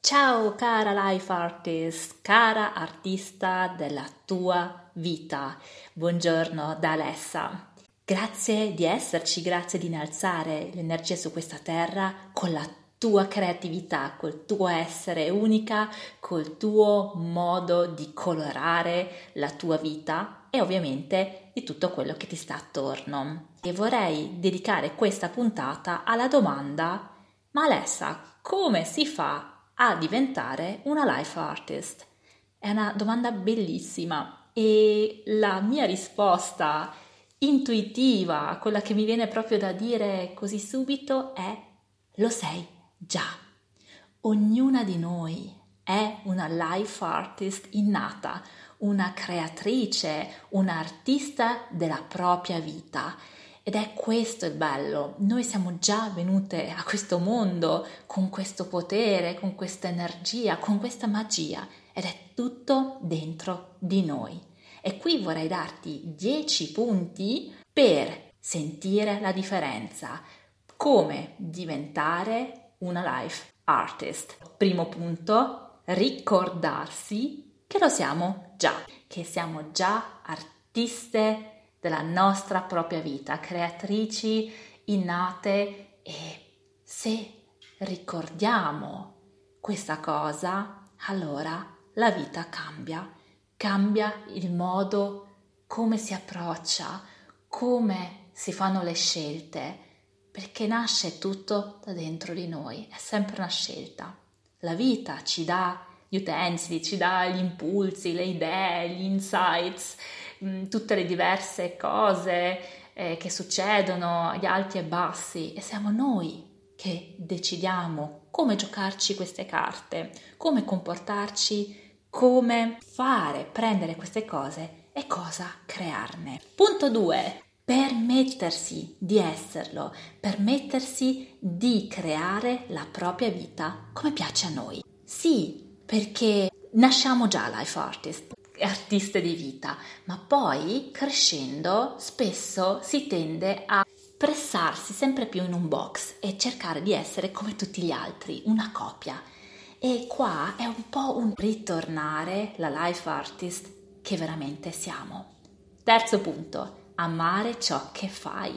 Ciao cara LifeArtist, cara artista della tua vita, buongiorno da Alessa. Grazie di esserci, grazie di innalzare l'energia su questa terra con la tua creatività, col tuo essere unica, col tuo modo di colorare la tua vita e ovviamente di tutto quello che ti sta attorno. E vorrei dedicare questa puntata alla domanda: ma Alessa, come si fa a diventare una life artist? È una domanda bellissima e la mia risposta intuitiva, quella che mi viene proprio da dire così subito, è: lo sei già. Ognuna di noi è una life artist innata, una creatrice, un'artista della propria vita. Ed è questo il bello, noi siamo già venute a questo mondo con questo potere, con questa energia, con questa magia, ed è tutto dentro di noi. E qui vorrei darti 10 punti per sentire la differenza, come diventare una life artist. Primo punto, ricordarsi che lo siamo già, che siamo già artiste della nostra propria vita, creatrici innate, e se ricordiamo questa cosa, allora la vita cambia il modo come si approccia, come si fanno le scelte, perché nasce tutto da dentro di noi, è sempre una scelta. La vita ci dà gli utensili, ci dà gli impulsi, le idee, gli insights, tutte le diverse cose che succedono, gli alti e bassi, e siamo noi che decidiamo come giocarci queste carte, come comportarci, come prendere queste cose e cosa crearne. Punto 2. Permettersi di esserlo, permettersi di creare la propria vita come piace a noi. Sì, perché nasciamo già life artist, artiste di vita, ma poi crescendo spesso si tende a pressarsi sempre più in un box e cercare di essere come tutti gli altri, una copia. E qua è un po' un ritornare la life artist che veramente siamo. Terzo punto, amare ciò che fai,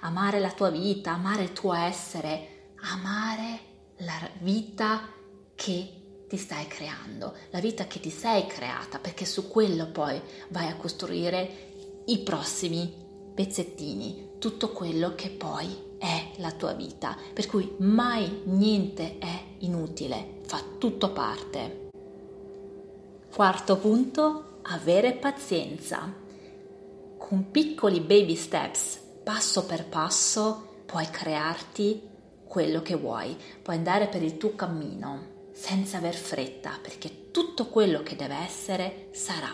amare la tua vita, amare il tuo essere, amare la vita che ti stai creando, la vita che ti sei creata, perché su quello poi vai a costruire i prossimi pezzettini, tutto quello che poi è la tua vita, per cui mai niente è inutile, fa tutto parte. Quarto punto, avere pazienza. Con piccoli baby steps, passo per passo, puoi crearti quello che vuoi, puoi andare per il tuo cammino senza aver fretta, perché tutto quello che deve essere sarà.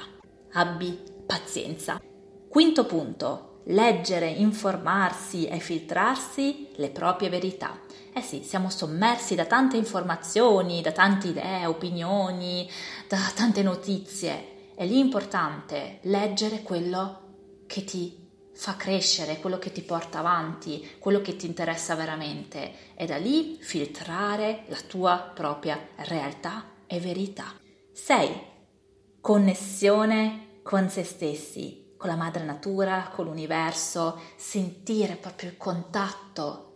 Abbi pazienza. Quinto punto, leggere, informarsi e filtrarsi le proprie verità. Eh sì, siamo sommersi da tante informazioni, da tante idee, opinioni, da tante notizie. È lì importante leggere quello che ti fa crescere, quello che ti porta avanti, quello che ti interessa veramente, e da lì filtrare la tua propria realtà e verità. 6. Connessione con se stessi, con la madre natura, con l'universo, sentire proprio il contatto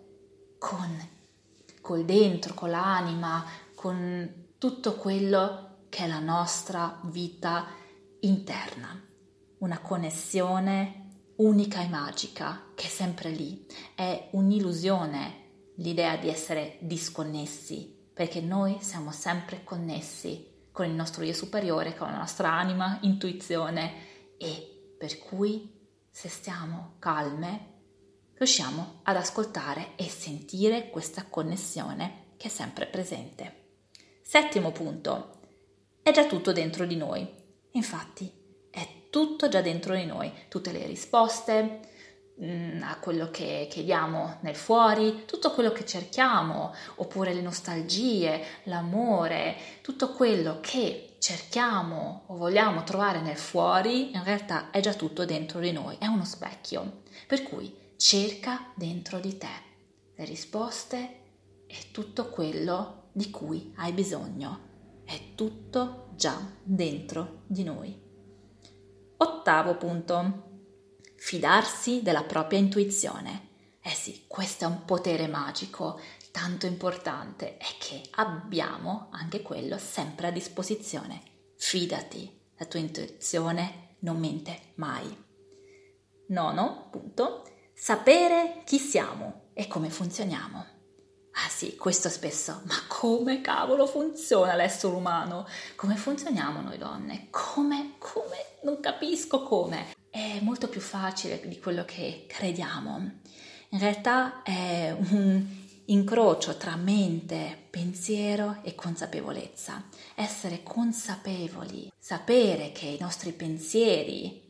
con col dentro, con l'anima, con tutto quello che è la nostra vita interna. Una connessione unica e magica, che è sempre lì. È un'illusione l'idea di essere disconnessi, perché noi siamo sempre connessi con il nostro io superiore, con la nostra anima, intuizione, e per cui se stiamo calme riusciamo ad ascoltare e sentire questa connessione che è sempre presente. 7° punto, è già tutto dentro di noi. Infatti tutto già dentro di noi, tutte le risposte a quello che chiediamo nel fuori, tutto quello che cerchiamo, oppure le nostalgie, l'amore, tutto quello che cerchiamo o vogliamo trovare nel fuori, in realtà è già tutto dentro di noi, è uno specchio. Per cui cerca dentro di te le risposte e tutto quello di cui hai bisogno, è tutto già dentro di noi. 8° punto, fidarsi della propria intuizione. Sì, questo è un potere magico, tanto importante, è che abbiamo anche quello sempre a disposizione. Fidati, la tua intuizione non mente mai. 9° punto, sapere chi siamo e come funzioniamo. Sì, questo spesso, ma come cavolo funziona l'essere umano? Come funzioniamo noi donne? Come? Non capisco come. È molto più facile di quello che crediamo. In realtà è un incrocio tra mente, pensiero e consapevolezza. Essere consapevoli, sapere che i nostri pensieri